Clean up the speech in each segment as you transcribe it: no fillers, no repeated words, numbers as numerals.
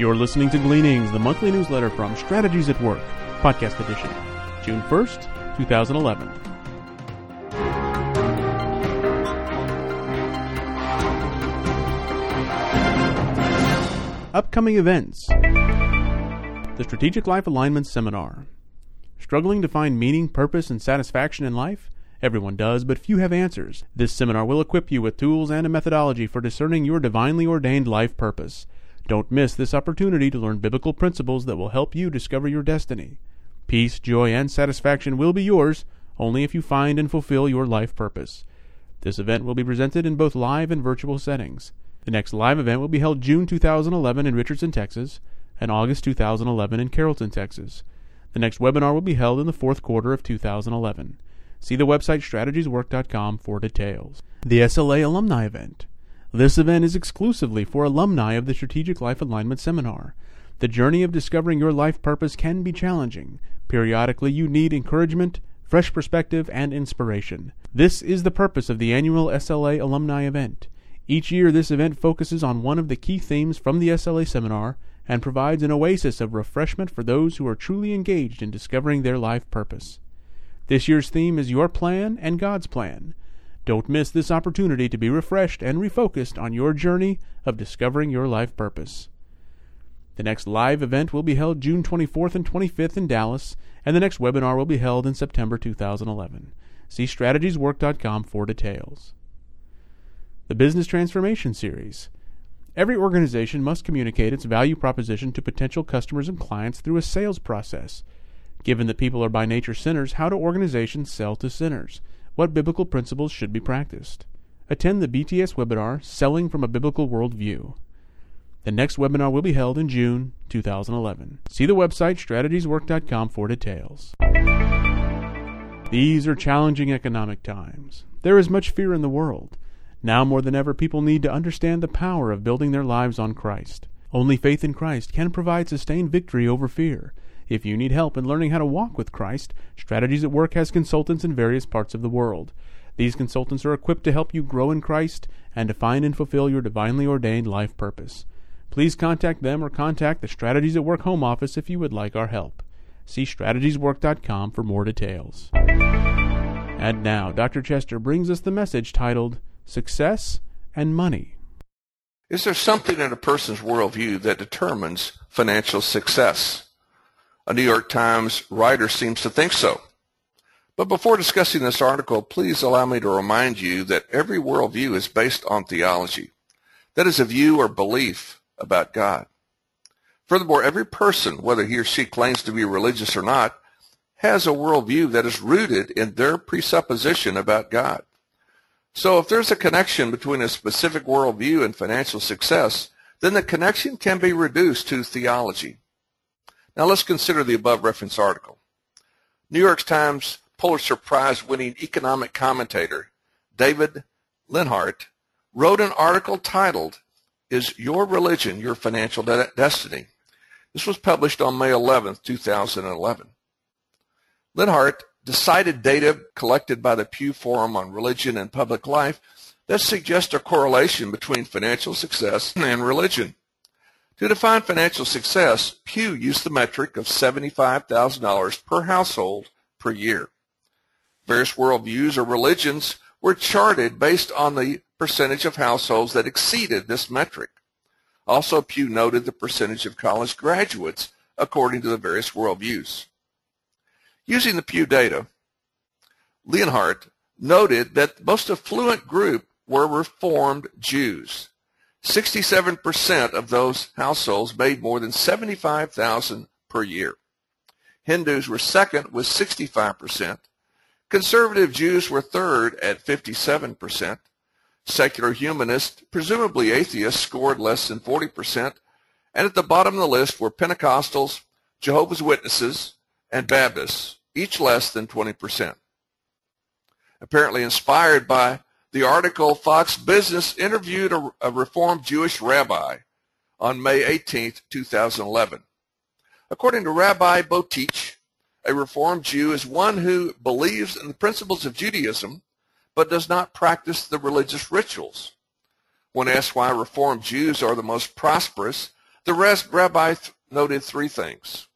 You're listening to Gleanings, the monthly newsletter from Strategies at Work, podcast edition, June 1st, 2011. Upcoming events. The Strategic Life Alignment Seminar. Struggling to find meaning, purpose, and satisfaction in life? Everyone does, but few have answers. This seminar will equip you with tools and a methodology for discerning your divinely ordained life purpose. Don't miss this opportunity to learn biblical principles that will help you discover your destiny. Peace, joy, and satisfaction will be yours only if you find and fulfill your life purpose. This event will be presented in both live and virtual settings. The next live event will be held June 2011 in Richardson, Texas, and August 2011 in Carrollton, Texas. The next webinar will be held in the fourth quarter of 2011. See the website strategieswork.com for details. The SLA Alumni Event. This event is exclusively for alumni of the Strategic Life Alignment Seminar. The journey of discovering your life purpose can be challenging. Periodically, you need encouragement, fresh perspective, and inspiration. This is the purpose of the annual SLA Alumni Event. Each year, this event focuses on one of the key themes from the SLA seminar and provides an oasis of refreshment for those who are truly engaged in discovering their life purpose. This year's theme is Your Plan and God's Plan. Don't miss this opportunity to be refreshed and refocused on your journey of discovering your life purpose. The next live event will be held June 24th and 25th in Dallas, and the next webinar will be held in September 2011. See strategieswork.com for details. The Business Transformation Series. Every organization must communicate its value proposition to potential customers and clients through a sales process. Given that people are by nature sinners, how do organizations sell to sinners? What biblical principles should be practiced? Attend the BTS webinar, Selling from a Biblical Worldview. The next webinar will be held in June 2011. See the website strategieswork.com for details. These are challenging economic times. There is much fear in the world. Now more than ever, people need to understand the power of building their lives on Christ. Only faith in Christ can provide sustained victory over fear. If you need help in learning how to walk with Christ, Strategies at Work has consultants in various parts of the world. These consultants are equipped to help you grow in Christ and to find and fulfill your divinely ordained life purpose. Please contact them or contact the Strategies at Work home office if you would like our help. See strategieswork.com for more details. And now, Dr. Chester brings us the message titled, Success and Money. Is there something in a person's worldview that determines financial success? A New York Times writer seems to think so. But before discussing this article, please allow me to remind you that every worldview is based on theology. That is a view or belief about God. Furthermore, every person, whether he or she claims to be religious or not, has a worldview that is rooted in their presupposition about God. So if there's a connection between a specific worldview and financial success, then the connection can be reduced to theology. Now let's consider the above referenced article. New York Times Pulitzer Prize-winning economic commentator David Leonhardt wrote an article titled, Is Your Religion Your Financial Destiny? This was published on May 11, 2011. Leonhardt cited data collected by the Pew Forum on Religion and Public Life that suggests a correlation between financial success and religion. To define financial success, Pew used the metric of $75,000 per household per year. Various worldviews or religions were charted based on the percentage of households that exceeded this metric. Also, Pew noted the percentage of college graduates according to the various worldviews. Using the Pew data, Leonhardt noted that the most affluent group were Reformed Jews. 67% of those households made more than $75,000 per year. Hindus were second with 65%. Conservative Jews were third at 57%. Secular humanists, presumably atheists, scored less than 40%. And at the bottom of the list were Pentecostals, Jehovah's Witnesses, and Baptists, each less than 20%. Apparently inspired by the article, Fox Business interviewed a Reformed Jewish rabbi on May 18, 2011. According to Rabbi Botich, a Reformed Jew is one who believes in the principles of Judaism but does not practice the religious rituals. When asked why Reformed Jews are the most prosperous, The rabbi noted three things.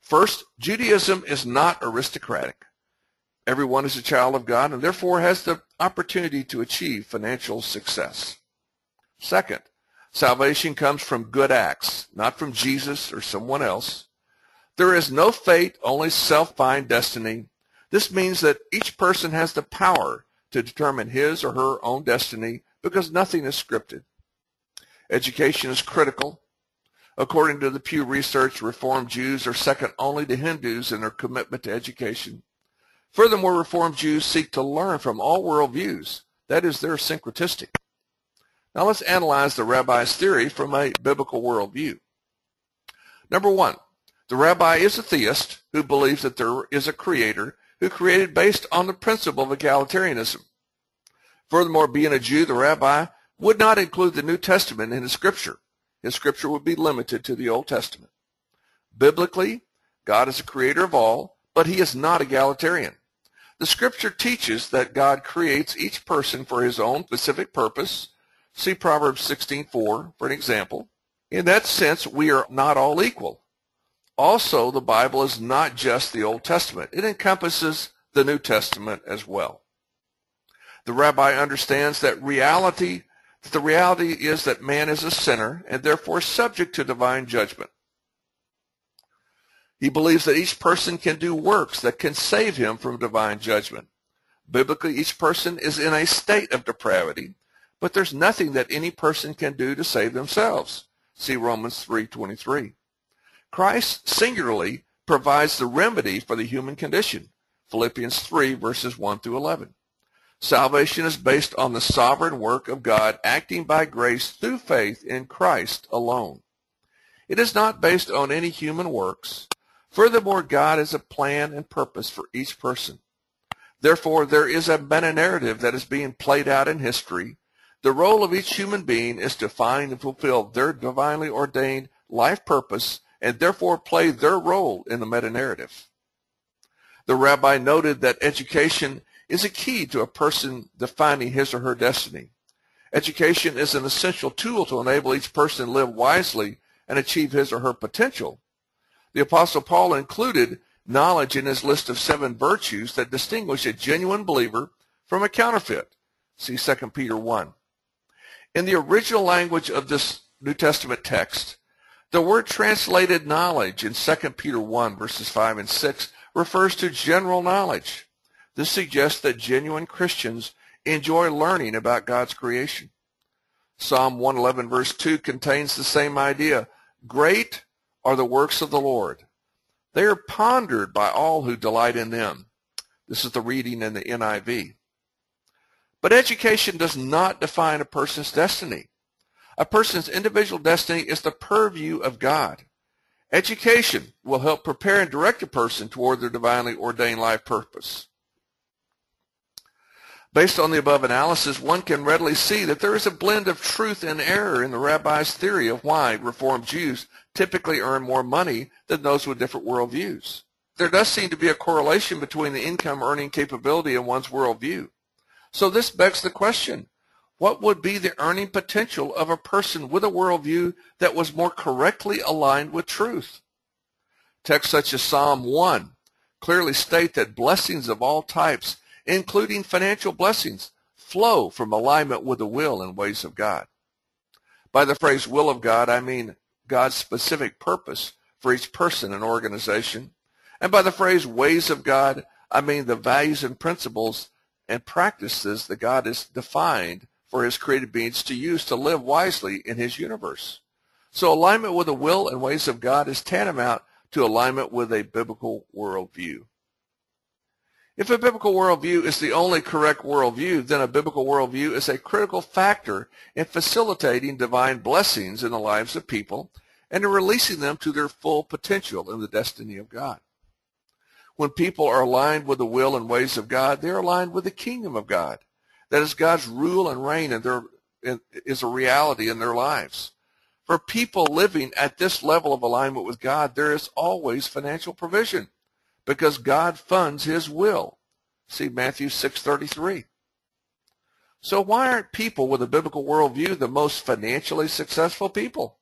First, Judaism is not aristocratic. Everyone is a child of God and therefore has the opportunity to achieve financial success. Second, salvation comes from good acts, not from Jesus or someone else. There is no fate, only self-defined destiny. This means that each person has the power to determine his or her own destiny because nothing is scripted. Education is critical. According to the Pew Research, Reformed Jews are second only to Hindus in their commitment to education. Furthermore, Reformed Jews seek to learn from all worldviews. That is, they're syncretistic. Now let's analyze the rabbi's theory from a biblical worldview. Number one, the rabbi is a theist who believes that there is a creator who created based on the principle of egalitarianism. Furthermore, being a Jew, the rabbi would not include the New Testament in his scripture. His scripture would be limited to the Old Testament. Biblically, God is a creator of all, but he is not egalitarian. The scripture teaches that God creates each person for his own specific purpose. See Proverbs 16:4 for an example. In that sense, we are not all equal. Also, the Bible is not just the Old Testament. It encompasses the New Testament as well. The rabbi understands that the reality is that man is a sinner and therefore subject to divine judgment. He believes that each person can do works that can save him from divine judgment. Biblically, each person is in a state of depravity, but there's nothing that any person can do to save themselves. See Romans 3:23. Christ singularly provides the remedy for the human condition. Philippians 3:1-11. Salvation is based on the sovereign work of God acting by grace through faith in Christ alone. It is not based on any human works. Furthermore, God has a plan and purpose for each person. Therefore, there is a meta-narrative that is being played out in history. The role of each human being is to find and fulfill their divinely ordained life purpose and therefore play their role in the meta-narrative. The rabbi noted that education is a key to a person defining his or her destiny. Education is an essential tool to enable each person to live wisely and achieve his or her potential. The Apostle Paul included knowledge in his list of 7 virtues that distinguish a genuine believer from a counterfeit. See 2 Peter 1. In the original language of this New Testament text, the word translated knowledge in 2 Peter 1, verses 5 and 6 refers to general knowledge. This suggests that genuine Christians enjoy learning about God's creation. Psalm 111, verse 2 contains the same idea. Great are the works of the Lord. They are pondered by all who delight in them. This is the reading in the NIV. But education does not define a person's destiny. A person's individual destiny is the purview of God. Education will help prepare and direct a person toward their divinely ordained life purpose. Based on the above analysis, one can readily see that there is a blend of truth and error in the rabbi's theory of why Reformed Jews typically earn more money than those with different worldviews. There does seem to be a correlation between the income earning capability and one's worldview. So this begs the question, what would be the earning potential of a person with a worldview that was more correctly aligned with truth? Texts such as Psalm 1 clearly state that blessings of all types, including financial blessings, flow from alignment with the will and ways of God. By the phrase will of God, I mean God's specific purpose for each person and organization. And by the phrase ways of God, I mean the values and principles and practices that God has defined for his created beings to use to live wisely in his universe. So alignment with the will and ways of God is tantamount to alignment with a biblical worldview. If a biblical worldview is the only correct worldview, then a biblical worldview is a critical factor in facilitating divine blessings in the lives of people and in releasing them to their full potential in the destiny of God. When people are aligned with the will and ways of God, they are aligned with the kingdom of God. That is, God's rule and reign is a reality in their lives. For people living at this level of alignment with God, there is always financial provision because God funds his will. See Matthew 6:33. So why aren't people with a biblical worldview the most financially successful people?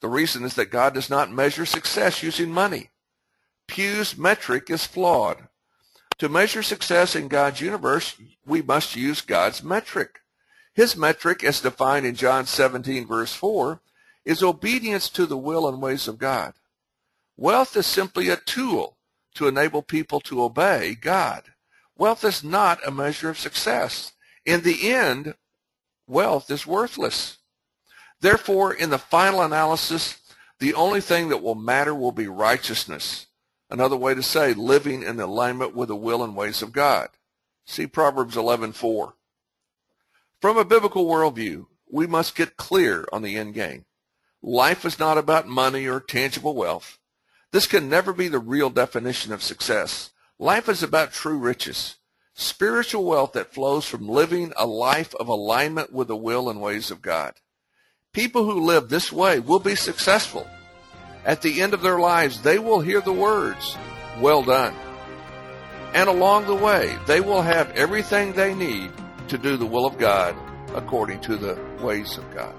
The reason is that God does not measure success using money. Pew's metric is flawed. To measure success in God's universe, we must use God's metric. His metric, as defined in John 17, verse 4, is obedience to the will and ways of God. Wealth is simply a tool to enable people to obey God. Wealth is not a measure of success. In the end, wealth is worthless. Therefore, in the final analysis, the only thing that will matter will be righteousness. Another way to say living in alignment with the will and ways of God. See Proverbs 11:4. From a biblical worldview, we must get clear on the end game. Life is not about money or tangible wealth. This can never be the real definition of success. Life is about true riches, spiritual wealth that flows from living a life of alignment with the will and ways of God. People who live this way will be successful. At the end of their lives, they will hear the words, "Well done." And along the way, they will have everything they need to do the will of God according to the ways of God.